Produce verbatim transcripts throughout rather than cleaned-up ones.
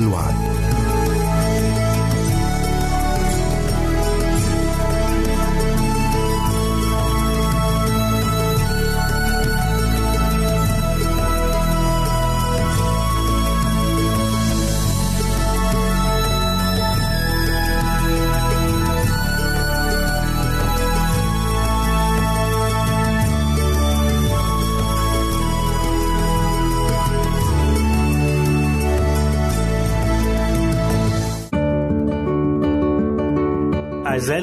الوعد. أعزائي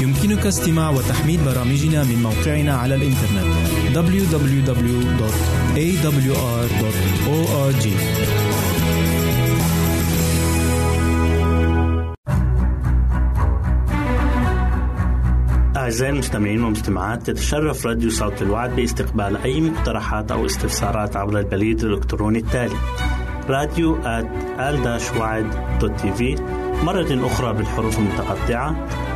يمكنك استماع وتحميل برامجنا من موقعنا على الإنترنت دبليو دبليو دبليو دوت إيه دبليو آر دوت أو آر جي. أعزائي المستمعين والمستمعات، تتشرف راديو صوت الوعد باستقبال أي مقترحات أو استفسارات عبر البريد الإلكتروني التالي راديو آت آل وعد دوت تي في، مرة أخرى بالحروف المتقطعة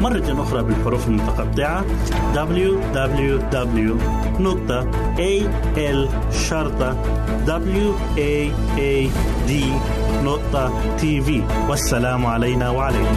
مرة أخرى بالحروف المتقطعة دبليو دبليو دبليو دوت إيه إل شرطة وعد دوت تي في. والسلام علينا وعليكم.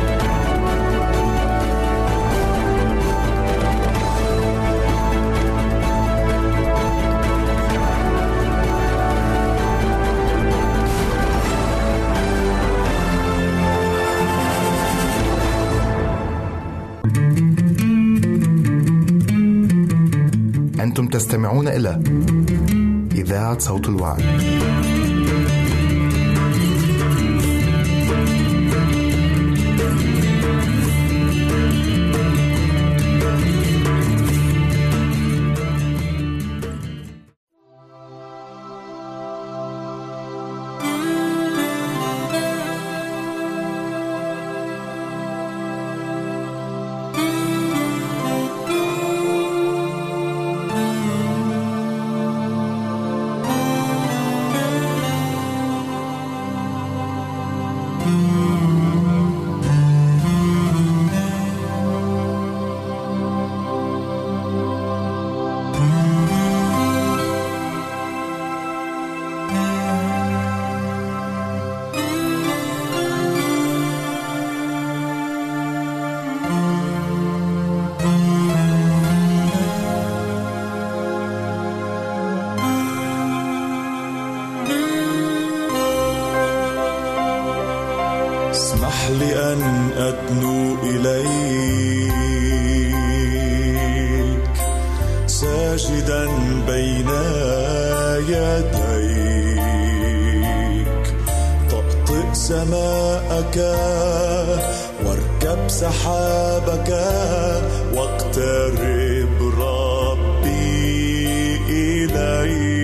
أنتم تستمعون إلى إذاعة صوت الوعد. واركب سحابك واقترب ربي إليك.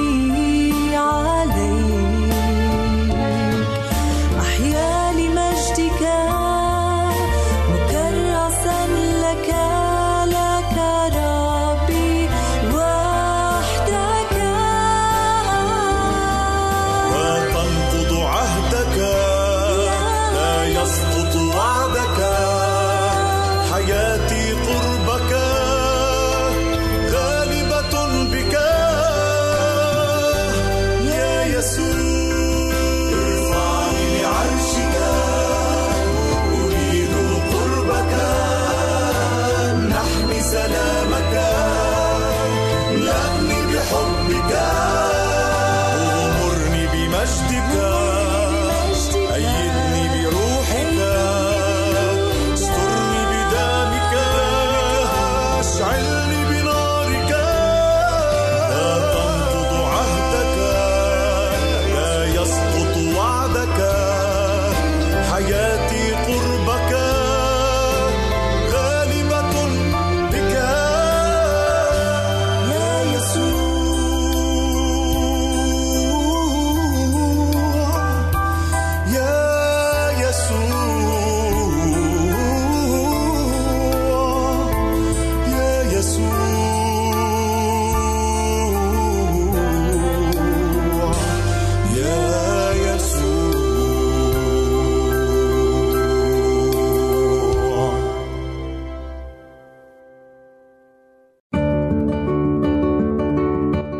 عليك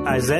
أعزائي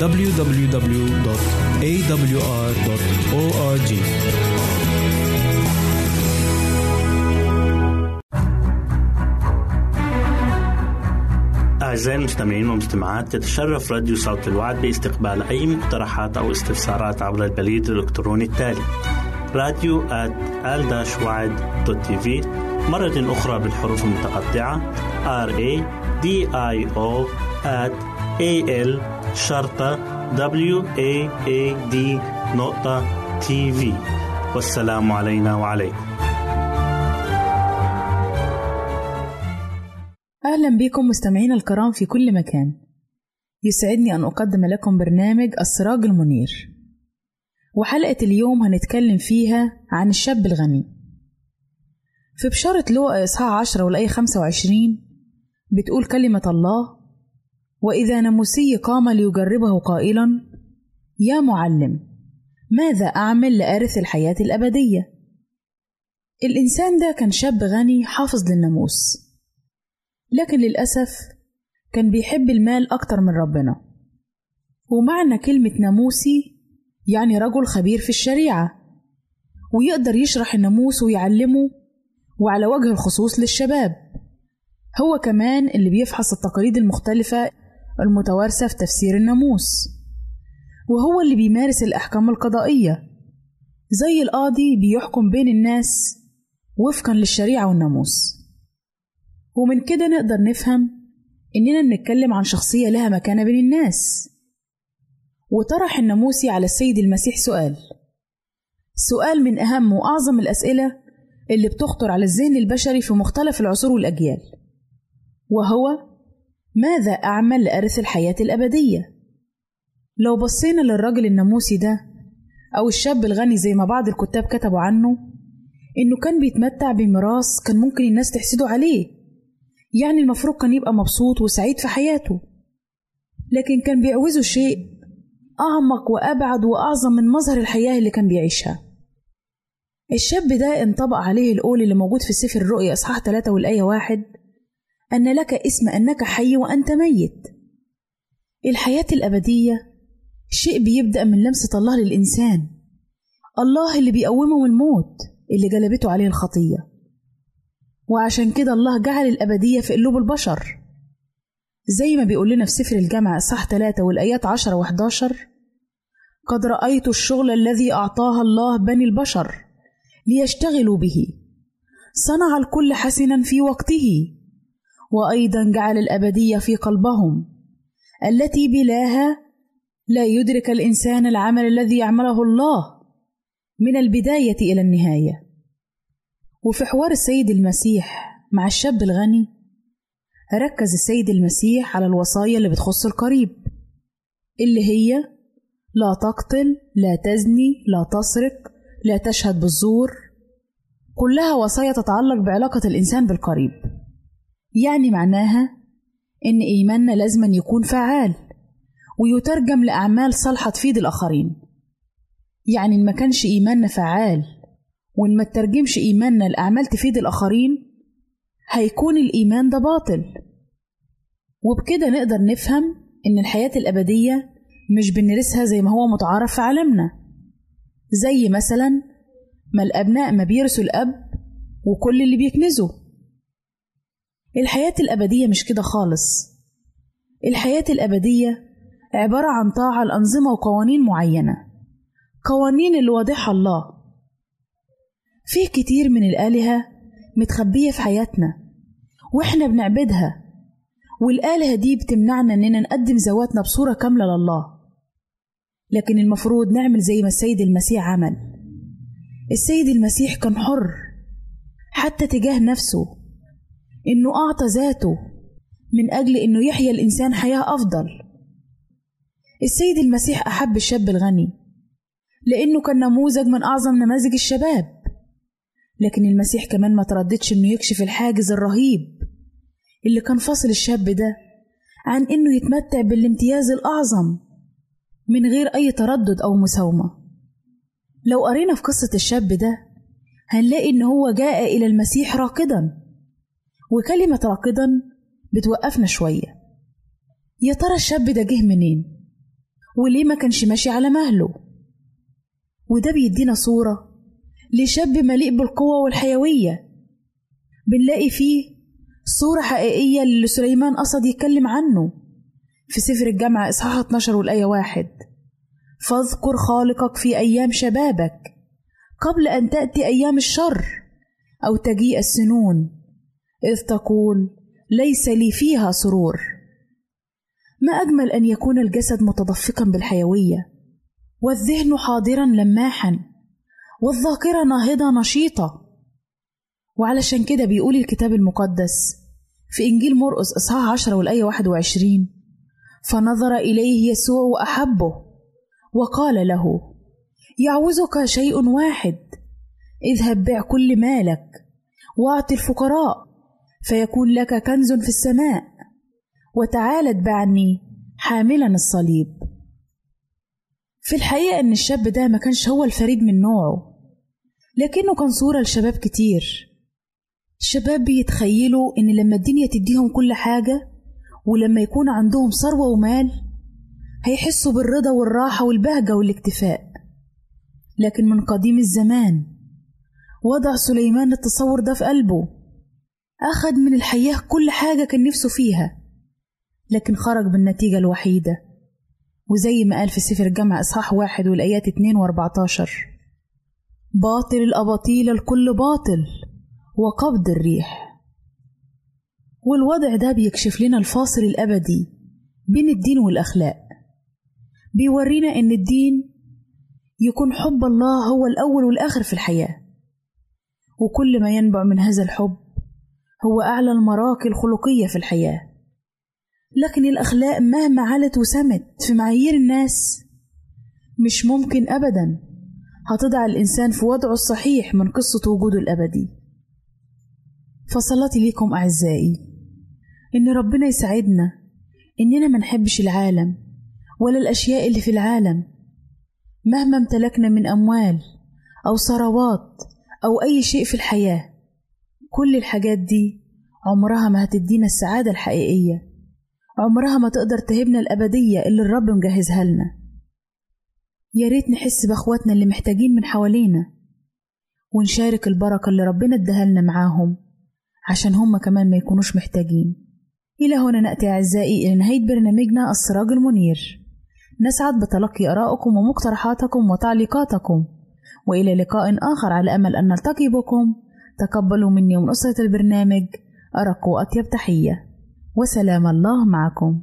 دبليو دبليو دبليو دوت إيه دبليو آر دوت أو آر جي. أعزائي المستمعين والمستمعات، تتشرف راديو صوت الوعد باستقبال أي مقترحات أو استفسارات عبر البريد الإلكتروني التالي راديو آت آل وعد دوت تي في، مرة أخرى بالحروف المتقطعة راديو آت آل شرطة وعد دوت تي في. والسلام علينا وعليكم. أهلا بكم مستمعين الكرام في كل مكان. يسعدني أن أقدم لكم برنامج السراج المنير، وحلقة اليوم هنتكلم فيها عن الشاب الغني. في بشارة لوقا إصحاح عشرة والآية خمسة وعشرين بتقول كلمة الله: وإذا ناموسي قام ليجربه قائلا يا معلم ماذا أعمل لأرث الحياة الأبدية؟ الإنسان ده كان شاب غني حافظ للناموس، لكن للأسف كان بيحب المال أكتر من ربنا. ومعنى كلمة ناموسي يعني رجل خبير في الشريعة ويقدر يشرح الناموس ويعلمه، وعلى وجه الخصوص للشباب. هو كمان اللي بيفحص التقاليد المختلفة المتوارثة في تفسير الناموس، وهو اللي بيمارس الأحكام القضائية زي القاضي بيحكم بين الناس وفقا للشريعة والناموس. ومن كده نقدر نفهم إننا نتكلم عن شخصية لها مكانة بين الناس. وطرح الناموسي على السيد المسيح سؤال سؤال من أهم وأعظم الأسئلة اللي بتخطر على الذهن البشري في مختلف العصور والأجيال، وهو ماذا أعمل لأرث الحياة الأبدية؟ لو بصينا للرجل الناموسي ده أو الشاب الغني زي ما بعض الكتاب كتبوا عنه، إنه كان بيتمتع بميراث كان ممكن الناس تحسده عليه، يعني المفروض كان يبقى مبسوط وسعيد في حياته، لكن كان بيعوزه شيء أعمق وأبعد وأعظم من مظهر الحياة اللي كان بيعيشها. الشاب ده انطبق عليه القول اللي موجود في سفر الرؤيا إصحاح ثلاثة والآية واحد: أن لك اسم أنك حي وأنت ميت. الحياة الأبدية شيء بيبدأ من لمسة الله للإنسان، الله اللي بيقومه من الموت اللي جلبته عليه الخطية، وعشان كده الله جعل الأبدية في قلوب البشر زي ما بيقول لنا في سفر الجامعة إصحاح ثلاثة والآيات عشرة وإحدى عشر: قد رأيت الشغل الذي أعطاها الله بني البشر ليشتغلوا به، صنع الكل حسنا في وقته، وأيضا جعل الأبدية في قلبهم التي بلاها لا يدرك الإنسان العمل الذي يعمله الله من البداية إلى النهاية. وفي حوار السيد المسيح مع الشاب الغني ركز السيد المسيح على الوصايا اللي بتخص القريب، اللي هي لا تقتل، لا تزني، لا تسرق، لا تشهد بالزور. كلها وصايا تتعلق بعلاقة الإنسان بالقريب، يعني معناها إن إيماننا لازم يكون فعال ويترجم لأعمال صالحة تفيد الآخرين. يعني إن ما كانش إيماننا فعال وإن ما ترجمش إيماننا لأعمال تفيد الآخرين هيكون الإيمان ده باطل. وبكده نقدر نفهم إن الحياة الأبدية مش بنرسها زي ما هو متعارف في عالمنا، زي مثلا ما الأبناء ما بيرثوا الأب وكل اللي بيكنزه. الحياة الأبدية مش كده خالص. الحياة الأبدية عبارة عن طاعة لأنظمة وقوانين معينة، قوانين اللي واضحة الله. فيه كتير من الآلهة متخبية في حياتنا وإحنا بنعبدها، والآلهة دي بتمنعنا إننا نقدم ذواتنا بصورة كاملة لله. لكن المفروض نعمل زي ما السيد المسيح عمل. السيد المسيح كان حر حتى تجاه نفسه، إنه أعطى ذاته من أجل إنه يحيا الإنسان حياة أفضل. السيد المسيح أحب الشاب الغني لأنه كان نموذج من أعظم نماذج الشباب، لكن المسيح كمان ما ترددش إنه يكشف الحاجز الرهيب اللي كان فاصل الشاب ده عن إنه يتمتع بالامتياز الأعظم من غير أي تردد أو مساومة. لو قرينا في قصة الشاب ده هنلاقي إن هو جاء إلى المسيح راكدا، وكلمة راكدا بتوقفنا شوية. يا ترى الشاب ده جه منين؟ وليه ما كانش ماشي على مهله؟ وده بيدينا صورة لشاب مليء بالقوة والحيوية، بنلاقي فيه صورة حقيقية اللي سليمان قصد يتكلم عنه في سفر الجامعة إصحاح اتناشر والآية واحد: فاذكر خالقك في أيام شبابك قبل أن تأتي أيام الشر أو تجيء السنون، إذ تقول ليس لي فيها سرور. ما أجمل أن يكون الجسد متدفقا بالحيوية، والذهن حاضرا لماحا، والذاكرة ناهضة نشيطة. وعلشان كده بيقول الكتاب المقدس في إنجيل مرقس إصحاح عشرة والآية واحد وعشرين: فنظر إليه يسوع وأحبه وقال له: يعوزك شيء واحد، اذهب بيع كل مالك واعطي الفقراء فيكون لك كنز في السماء، وتعال اتبعني حاملا الصليب. في الحقيقة إن الشاب ده ما كانش هو الفريد من نوعه، لكنه كان صورة لشباب كتير. الشباب بيتخيلوا إن لما الدنيا تديهم كل حاجة ولما يكون عندهم ثروة ومال هيحسوا بالرضا والراحة والبهجة والاكتفاء. لكن من قديم الزمان وضع سليمان التصور ده في قلبه، أخذ من الحياة كل حاجة كان نفسه فيها، لكن خرج بالنتيجة الوحيدة، وزي ما قال في سفر الجامعة إصحاح واحد والآيات اتنين واربعتاشر: باطل الأباطيل الكل باطل وقبض الريح. والوضع ده بيكشف لنا الفاصل الأبدي بين الدين والأخلاق، بيورينا إن الدين يكون حب الله هو الأول والآخر في الحياة، وكل ما ينبع من هذا الحب هو أعلى المراكي الخلقية في الحياة. لكن الأخلاق مهما علت وسمت في معايير الناس مش ممكن أبدا هتضع الإنسان في وضعه الصحيح من قصة وجوده الأبدي. فصلاتي ليكم أعزائي إن ربنا يساعدنا إننا ما نحبش العالم ولا الأشياء اللي في العالم، مهما امتلكنا من أموال أو ثروات أو أي شيء في الحياة. كل الحاجات دي عمرها ما هتدينا السعادة الحقيقية، عمرها ما تقدر تهبنا الأبدية اللي الرب مجهزها لنا. يا ريت نحس بأخواتنا اللي محتاجين من حوالينا، ونشارك البركة اللي ربنا اداها لنا معاهم عشان هم كمان ما يكونوش محتاجين. إلى هنا نأتي أعزائي إلى نهاية برنامجنا السراج المنير. نسعد بتلقي آرائكم ومقترحاتكم وتعليقاتكم، وإلى لقاء آخر على أمل أن نلتقي بكم. تقبلوا مني ومن أسرة البرنامج أرق وأطيب تحية، وسلام الله معكم.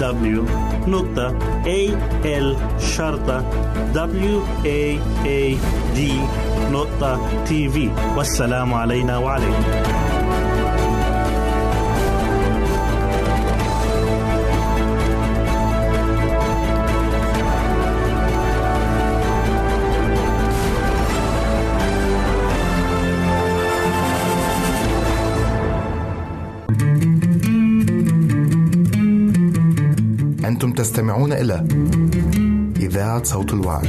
دبليو دوت ال شرطة واد دوت تي في. والسلام علينا وعليكم. أنتم تستمعون إلى إذاعة صوت الوعد.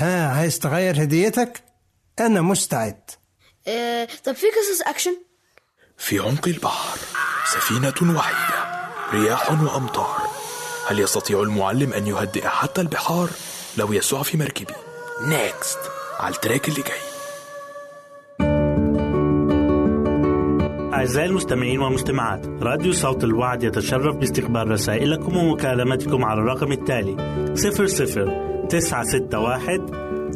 ها عايز تغير هديتك؟ أنا مستعد. أه طب في قصص أكشن؟ في عمق البحر سفينة وحيدة، رياح وأمطار. هل يستطيع المعلم أن يهدئ حتى البحار لو يسوع في مركبي؟ نيكست على التراك اللي جاي. أعزائي المستمعين والمستمعات، راديو صوت الوعد يتشرف باستقبال رسائلكم ومكالمتكم على الرقم التالي صفر صفر تسعة ستة واحد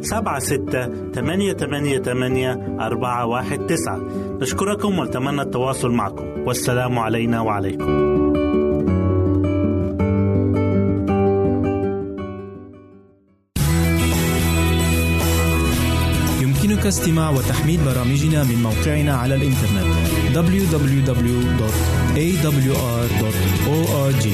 سبعة ستة ثمانية ثمانية ثمانية أربعة واحد تسعة. نشكركم ونتمنى التواصل معكم، والسلام علينا وعليكم. يمكنك استماع وتحميل برامجنا من موقعنا على الإنترنت دبليو دبليو دبليو دوت إيه دبليو آر دوت أو آر جي.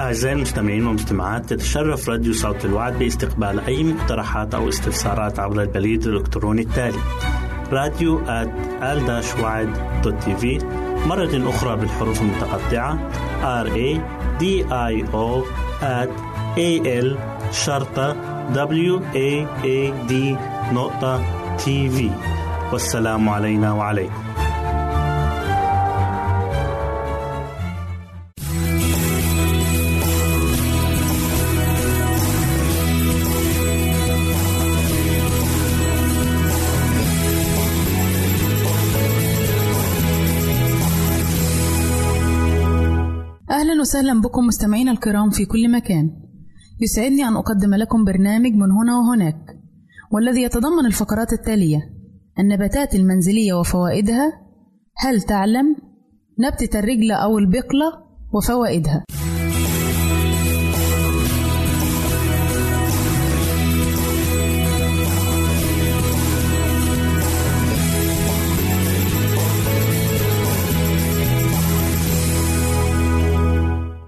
أعزائي المستمعين والمستمعات، تتشرف راديو صوت الوعد باستقبال أي مقترحات أو استفسارات عبر البريد الإلكتروني التالي راديو آت آل وعد دوت تي في، مرة أخرى بالحروف المتقطعة راديو آت آل شرطة وعد نقطة تي في. والسلام علينا وعليكم. أهلا وسهلا بكم مستمعين الكرام في كل مكان. يسعدني أن أقدم لكم برنامج من هنا وهناك، والذي يتضمن الفقرات التالية: النباتات المنزلية وفوائدها، هل تعلم، نبتة الرجلة أو البقلة وفوائدها.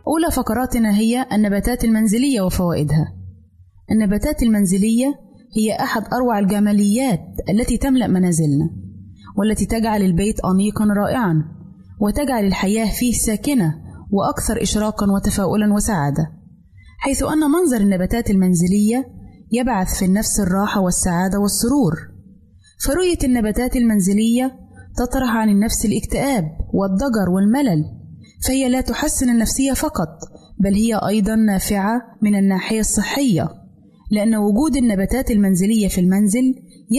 أولى فقراتنا هي النباتات المنزلية وفوائدها. النباتات المنزلية هي أحد أروع الجماليات التي تملأ منازلنا، والتي تجعل البيت أنيقا رائعا، وتجعل الحياة فيه ساكنة وأكثر إشراقا وتفاؤلا وسعادة، حيث أن منظر النباتات المنزلية يبعث في النفس الراحة والسعادة والسرور. فرؤية النباتات المنزلية تطرح عن النفس الاكتئاب والضجر والملل، فهي لا تحسن النفسية فقط، بل هي أيضا نافعة من الناحية الصحية، لأن وجود النباتات المنزلية في المنزل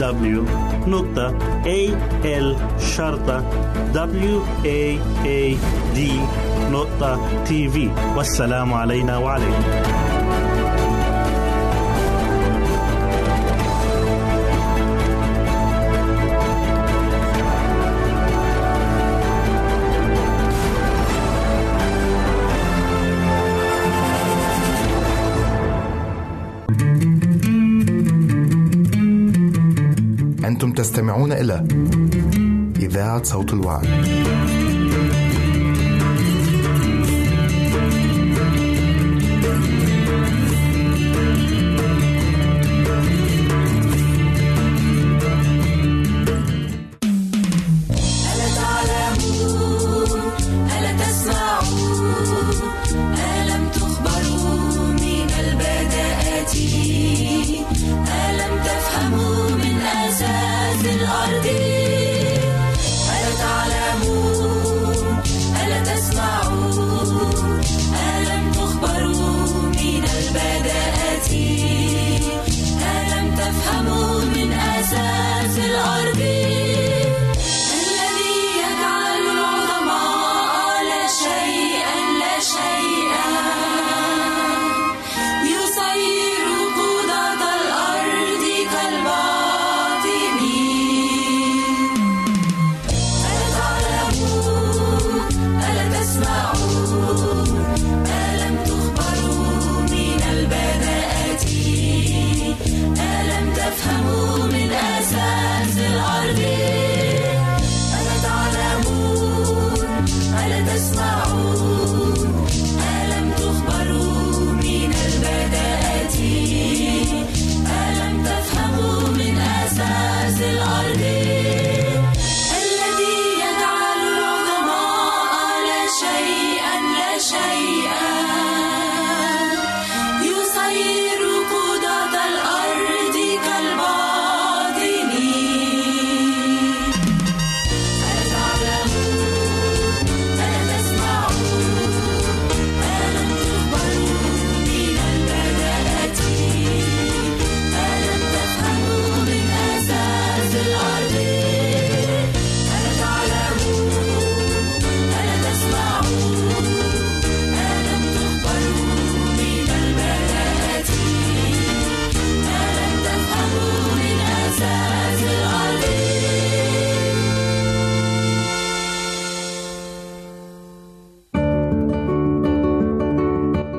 دبليو دوت إيه إل شرطة وعد دوت تي في. والسلام علينا وعليكم. تستمعون إلى إذاعة صوت الوعد.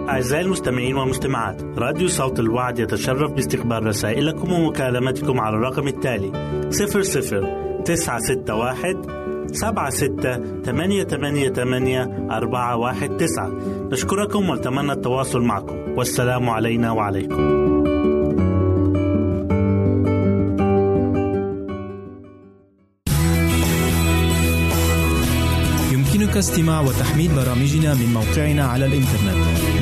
أعزائي المستمعين والمستمعات، راديو صوت الوعد يتشرف باستقبال رسائلكم ومكالمتكم على الرقم التالي صفر صفر تسعة ستة واحد سبعة ستة ثمانية ثمانية ثمانية أربعة واحد تسعة. نشكركم ونتمنى التواصل معكم، والسلام علينا وعليكم. يمكنك استماع وتحميل برامجنا من موقعنا على الإنترنت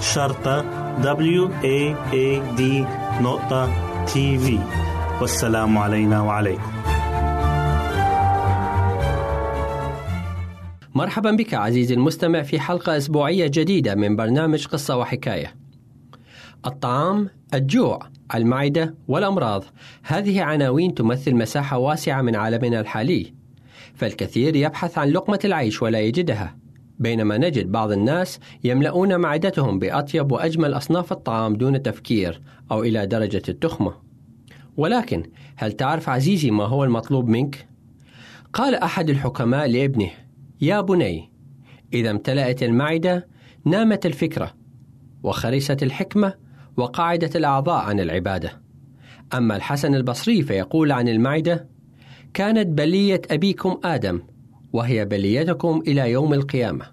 شرطة دبليو إيه إيه دي نقطة تي في. والسلام علينا وعليكم. مرحبا بك عزيزي المستمع في حلقة أسبوعية جديدة من برنامج قصة وحكاية. الطعام، الجوع، المعدة والأمراض، هذه عناوين تمثل مساحة واسعة من عالمنا الحالي، فالكثير يبحث عن لقمة العيش ولا يجدها، بينما نجد بعض الناس يملؤون معدتهم بأطيب وأجمل أصناف الطعام دون تفكير أو إلى درجة التخمة. ولكن هل تعرف عزيزي ما هو المطلوب منك؟ قال أحد الحكماء لابنه: يا بني، إذا امتلأت المعدة نامت الفكرة، وخرست الحكمة، وقعدت الأعضاء عن العبادة. أما الحسن البصري فيقول عن المعدة: كانت بلية أبيكم آدم، وهي بليتكم إلى يوم القيامة.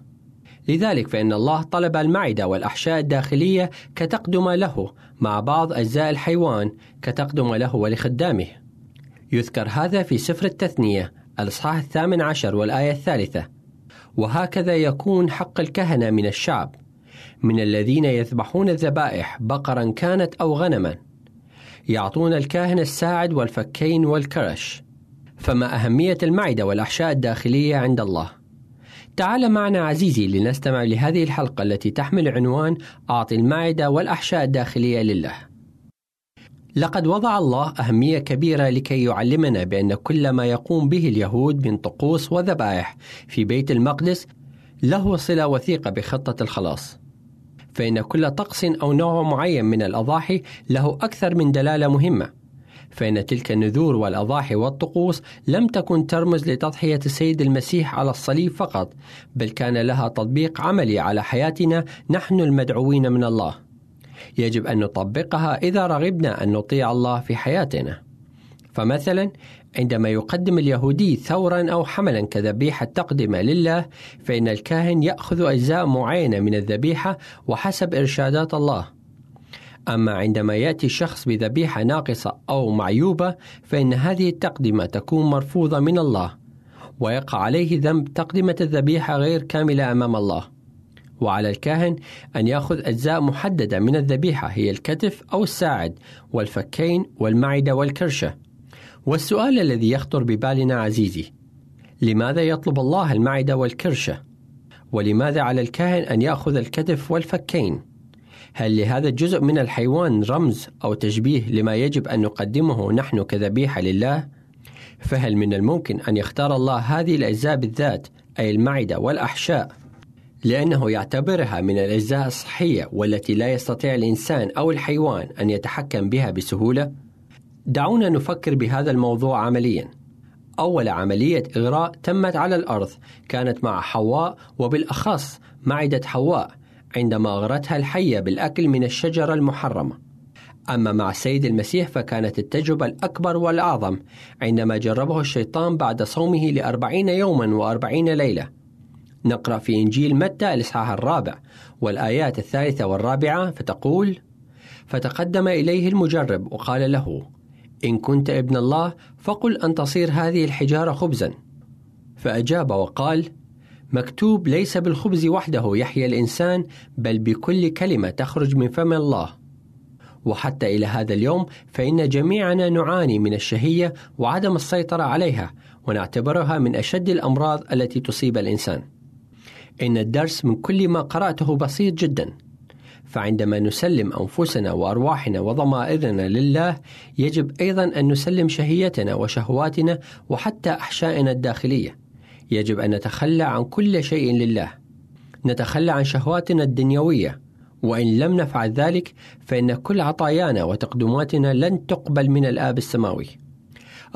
لذلك فإن الله طلب المعدة والأحشاء الداخلية كتقدم له، مع بعض أجزاء الحيوان كتقدم له ولخدامه. يذكر هذا في سفر التثنية الإصحاح الثامن عشر والآية الثالثة: وهكذا يكون حق الكهنة من الشعب، من الذين يذبحون الذبائح بقرا كانت أو غنما، يعطون الكاهن الساعد والفكين والكرش. فما أهمية المعدة والأحشاء الداخلية عند الله؟ تعال معنا عزيزي لنستمع لهذه الحلقة التي تحمل عنوان: أعطي المعدة والأحشاء الداخلية لله. لقد وضع الله أهمية كبيرة لكي يعلمنا بأن كل ما يقوم به اليهود من طقوس وذبائح في بيت المقدس له صلة وثيقة بخطة الخلاص، فإن كل طقس أو نوع معين من الأضاحي له أكثر من دلالة مهمة، فإن تلك النذور والأضاحي والطقوس لم تكن ترمز لتضحية السيد المسيح على الصليب فقط، بل كان لها تطبيق عملي على حياتنا نحن المدعوين من الله. يجب أن نطبقها إذا رغبنا أن نطيع الله في حياتنا. فمثلا عندما يقدم اليهودي ثورا أو حملا كذبيحة تقدمة لله، فإن الكاهن يأخذ أجزاء معينة من الذبيحة وحسب إرشادات الله. أما عندما يأتي شخص بذبيحة ناقصة أو معيوبة، فإن هذه التقدمة تكون مرفوضة من الله، ويقع عليه ذنب تقدمة الذبيحة غير كاملة أمام الله. وعلى الكاهن أن يأخذ أجزاء محددة من الذبيحة هي الكتف أو الساعد والفكين والمعدة والكرشة. والسؤال الذي يخطر ببالنا عزيزي، لماذا يطلب الله المعدة والكرشة؟ ولماذا على الكاهن أن يأخذ الكتف والفكين؟ هل لهذا الجزء من الحيوان رمز أو تشبيه لما يجب أن نقدمه نحن كذبيحة لله؟ فهل من الممكن أن يختار الله هذه الأجزاء بالذات، أي المعدة والأحشاء، لأنه يعتبرها من الأجزاء الصحية والتي لا يستطيع الإنسان أو الحيوان أن يتحكم بها بسهولة؟ دعونا نفكر بهذا الموضوع عمليا. أول عملية إغراء تمت على الأرض كانت مع حواء، وبالأخص معدة حواء عندما أغرتها الحية بالأكل من الشجرة المحرمة. أما مع السيد المسيح فكانت التجربة الأكبر والأعظم عندما جربه الشيطان بعد صومه لأربعين يوما وأربعين ليلة. نقرأ في إنجيل متى الإصحاح الرابع والآيات الثالثة والرابعة فتقول: فتقدم إليه المجرب وقال له: إن كنت ابن الله فقل أن تصير هذه الحجارة خبزا. فأجاب وقال: مكتوب ليس بالخبز وحده يحيى الإنسان بل بكل كلمة تخرج من فم الله. وحتى إلى هذا اليوم فإن جميعنا نعاني من الشهية وعدم السيطرة عليها، ونعتبرها من أشد الأمراض التي تصيب الإنسان. إن الدرس من كل ما قرأته بسيط جدا، فعندما نسلم أنفسنا وأرواحنا وضمائرنا لله يجب أيضا أن نسلم شهيتنا وشهواتنا وحتى أحشائنا الداخلية. يجب أن نتخلى عن كل شيء لله، نتخلى عن شهواتنا الدنيوية، وإن لم نفعل ذلك فإن كل عطايانا وتقدماتنا لن تقبل من الآب السماوي.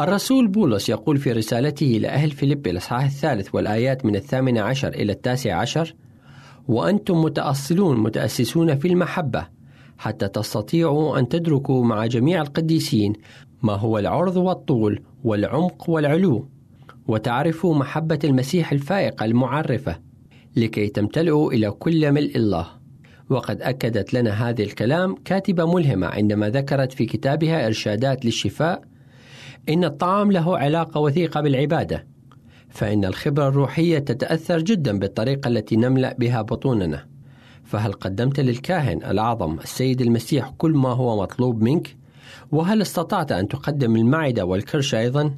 الرسول بولس يقول في رسالته إلى أهل فيلبي الإصحاح الثالث والآيات من الثامنة عشر إلى التاسع عشر: وأنتم متأصلون متأسسون في المحبة حتى تستطيعوا أن تدركوا مع جميع القديسين ما هو العرض والطول والعمق والعلو، وتعرفوا محبة المسيح الفائقة المعرفة، لكي تمتلئوا إلى كل ملء الله. وقد أكدت لنا هذا الكلام كاتبة ملهمة عندما ذكرت في كتابها إرشادات للشفاء إن الطعام له علاقة وثيقة بالعبادة، فإن الخبرة الروحية تتأثر جدا بالطريقة التي نملأ بها بطوننا. فهل قدمت للكاهن الأعظم السيد المسيح كل ما هو مطلوب منك؟ وهل استطعت أن تقدم المعدة والكرش أيضا؟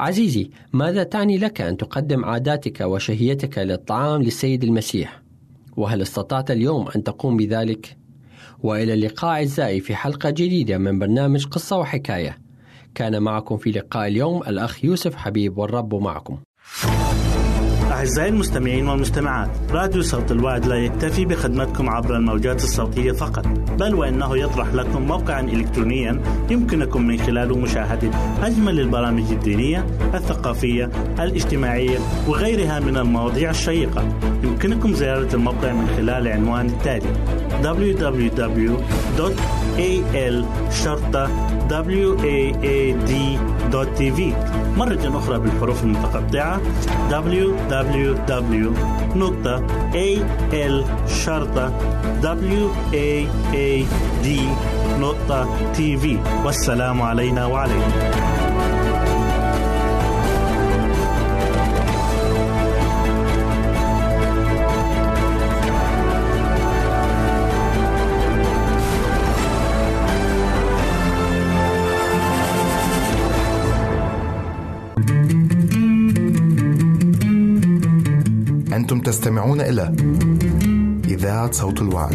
عزيزي، ماذا تعني لك أن تقدم عاداتك وشهيتك للطعام للسيد المسيح؟ وهل استطعت اليوم أن تقوم بذلك؟ وإلى اللقاء أعزائي في حلقة جديدة من برنامج قصة وحكاية. كان معكم في لقاء اليوم الأخ يوسف حبيب، والرب معكم. أعزائي المستمعين والمستمعات، راديو صوت الوعد لا يكتفي بخدمتكم عبر الموجات الصوتية فقط، بل وأنه يطرح لكم موقعا إلكترونيا يمكنكم من خلاله مشاهدة أجمل البرامج الدينية، الثقافية، الاجتماعية وغيرها من المواضيع الشيقة. يمكنكم زيارة الموقع من خلال العنوان التالي: دبليو دبليو دبليو دوت إيه إل شرطة واد دوت تي في. مرة أخرى بالحروف المتقطعة: دبليو دبليو دبليو دوت إيه إل شرطة واد دوت تي في. والسلام علينا وعليكم. أنتم تستمعون إلى إذاعة صوت الوعد.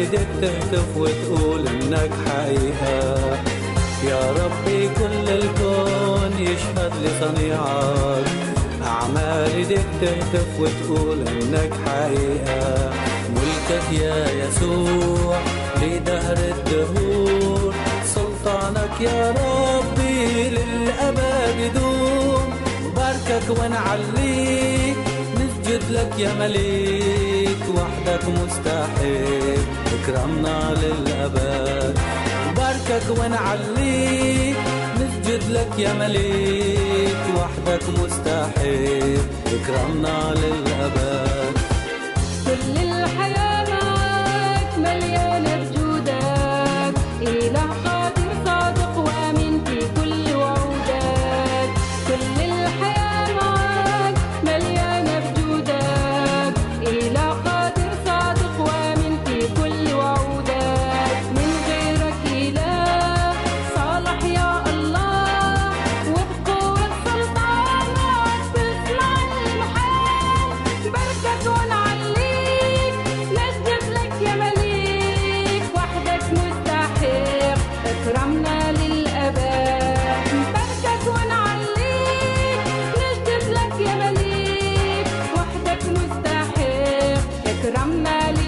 ايدك تهتف وتقول انك حقيقة. يا ربي كل الكون يشهد لصنيعك، اعمال ايدك تهتف وتقول انك حقيقة. ملكك يا يسوع لدهر الدهور، سلطانك يا ربي للأبد يدوم. باركك ونعليك نسجد لك يا مليك، وحدك مستحيل اكرمنا للأبد. باركك ونعليك نسجد لك يا مليك، وحدك مستحيل اكرمنا للأبد. كل الحياة معاك مليانة بجودك، إله قادر صادق وآمن في كل وعودك. كل الحياة معاك مليانة بجودك، إله قادر صادق وآمن في كل وعودك. من غيرك إله صالح يا الله، وبقوة سلطانك تصنع المحال. بركك ونعليك اكرمنا للابد. بركك ونعليك نجدف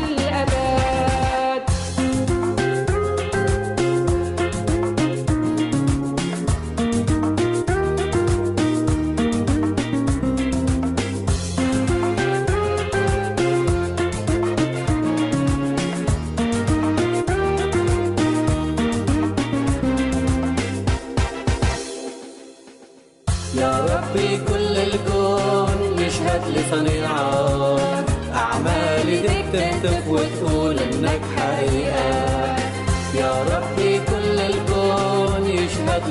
لك يا مليك، وحدك مستحق اكرمنا للابد. يا ربي كل الكون يشهد لصنيعك، أعمال إيديك تهتف وتقول إنك حقيقة. يا ربي كل الكون يشهد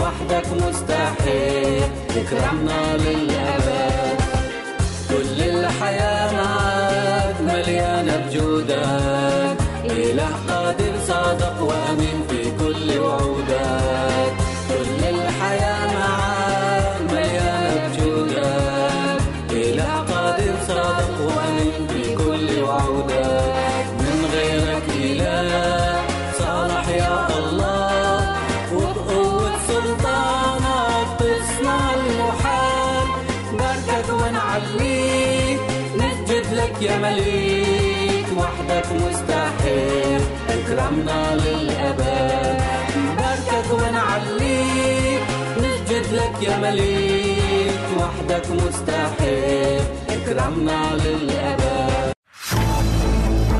وحدك مستحيل اكرمنا للأبد. كل الحياة معاك مليانة بجودك، إله قادر صادق وأمين في كل وعودك. كل الحياة معاك مليانة بجودك، إله قادر صادق وأمين في كل وعودك. من غيرك إله صالح يا الله، وبقوة سلطانك تصنع المحال. باركك ونعليك نسجد لك يا مليك، وحدك مستحيل اكرمنا للأبد. باركك ونعليك نسجد لك يا مليك، وحدك مستحيل اكرمنا للأبد.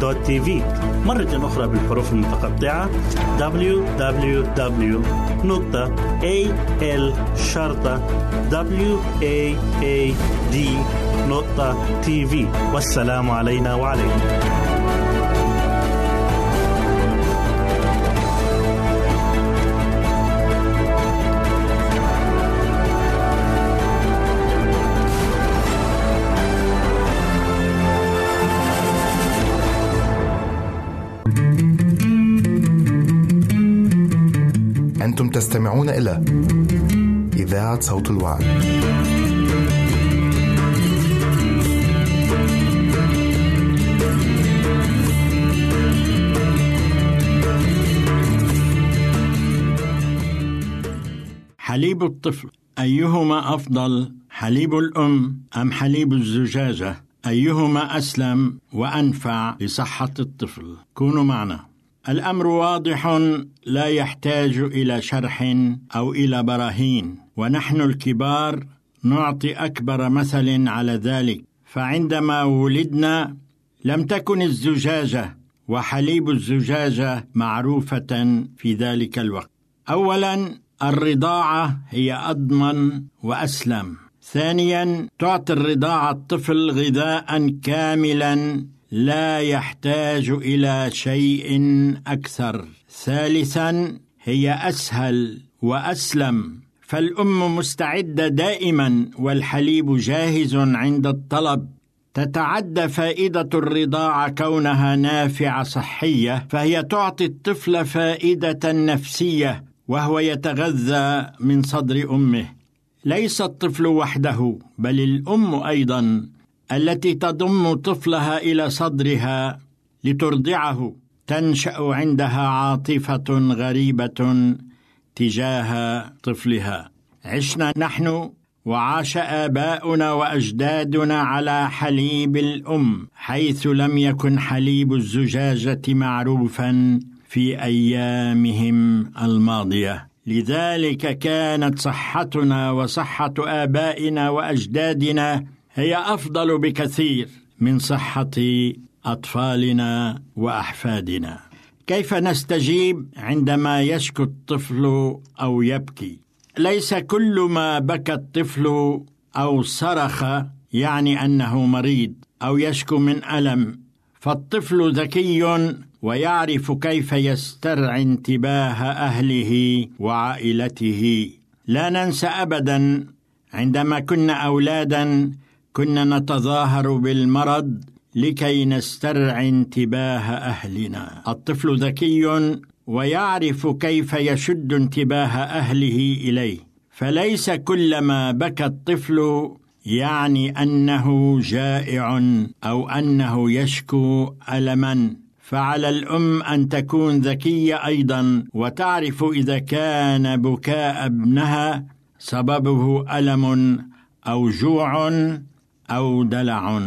دوت تي في، مرة أخرى بالحروف المتقطعة دبليو دبليو دبليو دوت إيه إل شرطة واعد دوت تي في. والسلام علينا وعليكم. أنتم تستمعون إلى إذاعة صوت الوعد. حليب الطفل أيهما أفضل، حليب الأم أم حليب الزجاجة؟ أيهما أسلم وأنفع لصحة الطفل؟ كونوا معنا. الأمر واضح لا يحتاج إلى شرح أو إلى براهين، ونحن الكبار نعطي أكبر مثل على ذلك. فعندما ولدنا لم تكن الزجاجة وحليب الزجاجة معروفة في ذلك الوقت. أولاً، الرضاعة هي أضمن وأسلم. ثانياً، تعطي الرضاعة الطفل غذاء كاملاً لا يحتاج إلى شيء أكثر. ثالثاً، هي أسهل وأسلم، فالأم مستعدة دائماً والحليب جاهز عند الطلب. تتعدى فائدة الرضاعة كونها نافعة صحية، فهي تعطي الطفل فائدة نفسية وهو يتغذى من صدر أمه. ليس الطفل وحده، بل الأم أيضاً التي تضم طفلها إلى صدرها لترضعه تنشأ عندها عاطفة غريبة تجاه طفلها. عشنا نحن وعاش آباؤنا وأجدادنا على حليب الأم، حيث لم يكن حليب الزجاجة معروفا في أيامهم الماضية. لذلك كانت صحتنا وصحة آبائنا وأجدادنا هي أفضل بكثير من صحة أطفالنا وأحفادنا. كيف نستجيب عندما يشكو الطفل أو يبكي؟ ليس كل ما بكى الطفل أو صرخ يعني أنه مريض أو يشكو من ألم، فالطفل ذكي ويعرف كيف يسترعي انتباه أهله وعائلته. لا ننسى أبدا، عندما كنا أولادا كنا نتظاهر بالمرض لكي نسترعي انتباه أهلنا. الطفل ذكي ويعرف كيف يشد انتباه أهله إليه، فليس كلما بكى الطفل يعني أنه جائع أو أنه يشكو ألما. فعلى الأم أن تكون ذكية أيضا وتعرف إذا كان بكاء ابنها سببه ألم أو جوع أو دلع.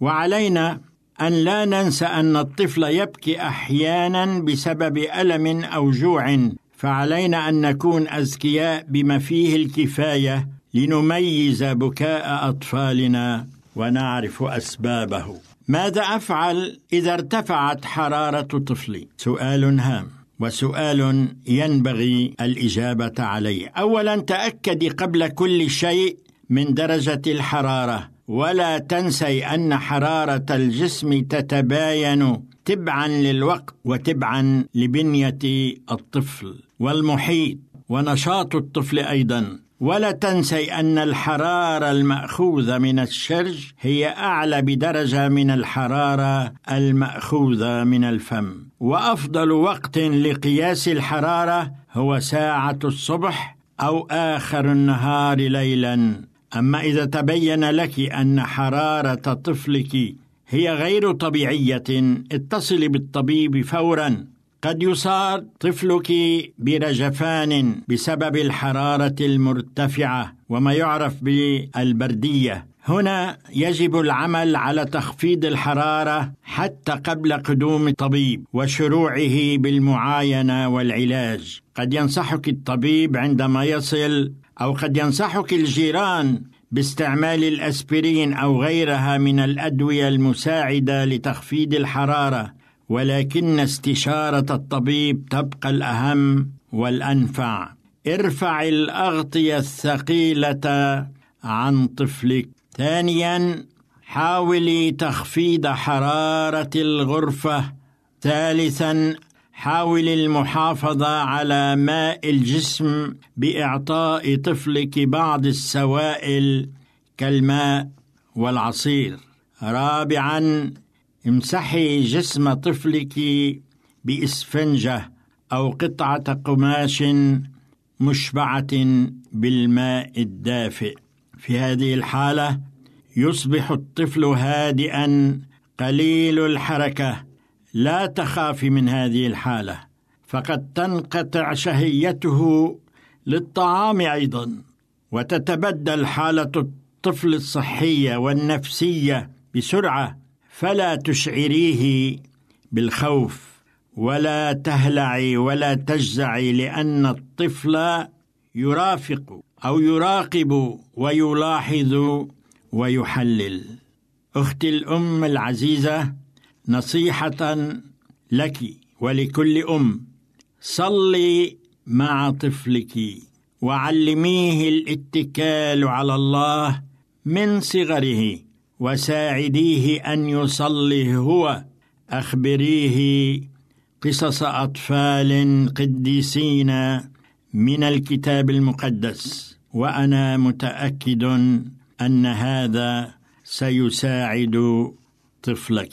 وعلينا أن لا ننسى أن الطفل يبكي أحيانا بسبب ألم أو جوع، فعلينا أن نكون أذكياء بما فيه الكفاية لنميز بكاء أطفالنا ونعرف أسبابه. ماذا أفعل إذا ارتفعت حرارة طفلي؟ سؤال هام وسؤال ينبغي الإجابة عليه. أولا، تأكدي قبل كل شيء من درجة الحرارة، ولا تنسي أن حرارة الجسم تتباين تبعا للوقت وتبعا لبنية الطفل والمحيط ونشاط الطفل أيضا. ولا تنسي أن الحرارة المأخوذة من الشرج هي أعلى بدرجة من الحرارة المأخوذة من الفم. وأفضل وقت لقياس الحرارة هو ساعة الصبح أو آخر النهار ليلاً. أما إذا تبين لك أن حرارة طفلك هي غير طبيعية، اتصلي بالطبيب فوراً. قد يصاب طفلك برجفان بسبب الحرارة المرتفعة وما يعرف بالبردية. هنا يجب العمل على تخفيض الحرارة حتى قبل قدوم الطبيب وشروعه بالمعاينة والعلاج. قد ينصحك الطبيب عندما يصل، أو قد ينصحك الجيران باستعمال الأسبرين أو غيرها من الأدوية المساعدة لتخفيض الحرارة، ولكن استشارة الطبيب تبقى الأهم والأنفع. ارفع الأغطية الثقيلة عن طفلك. ثانياً، حاولي تخفيض حرارة الغرفة. ثالثاً، حاولي المحافظة على ماء الجسم بإعطاء طفلك بعض السوائل كالماء والعصير. رابعاً، امسحي جسم طفلك بإسفنجة أو قطعة قماش مشبعة بالماء الدافئ. في هذه الحالة يصبح الطفل هادئا قليل الحركة. لا تخافي من هذه الحالة، فقد تنقطع شهيته للطعام أيضا، وتتبدل حالة الطفل الصحية والنفسية بسرعة، فلا تشعريه بالخوف. ولا تهلعي ولا تجزعي، لأن الطفل يرافق أو يراقب ويلاحظ ويحلل. أختي الأم العزيزة، نصيحة لك ولكل أم، صلي مع طفلك وعلميه الاتكال على الله من صغره، وساعديه أن يصلي هو. أخبريه قصص أطفال قديسين من الكتاب المقدس، وأنا متأكد أن هذا سيساعد طفلك.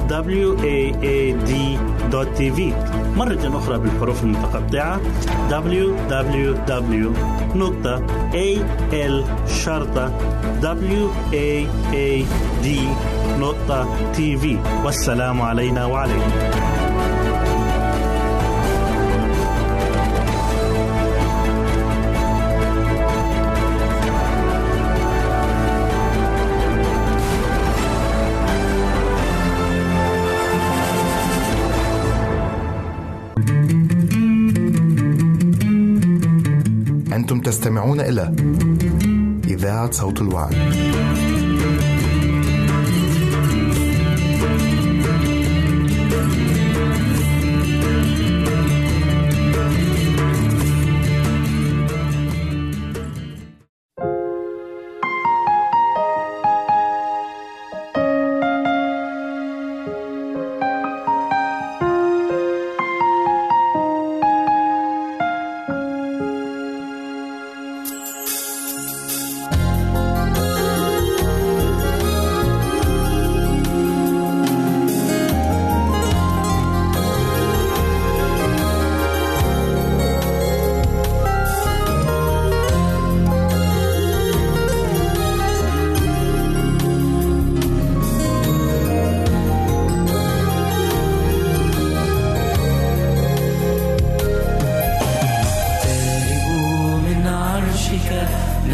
واد دوت تي في. مرة أخرى بالحروف المتقطعة دبليو دبليو دبليو دوت ال شرطة واد دوت تي في. والسلام علينا وعليكم. تستمعون إلى إذاعة صوت الوعد.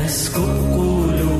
نسكب قلوبنا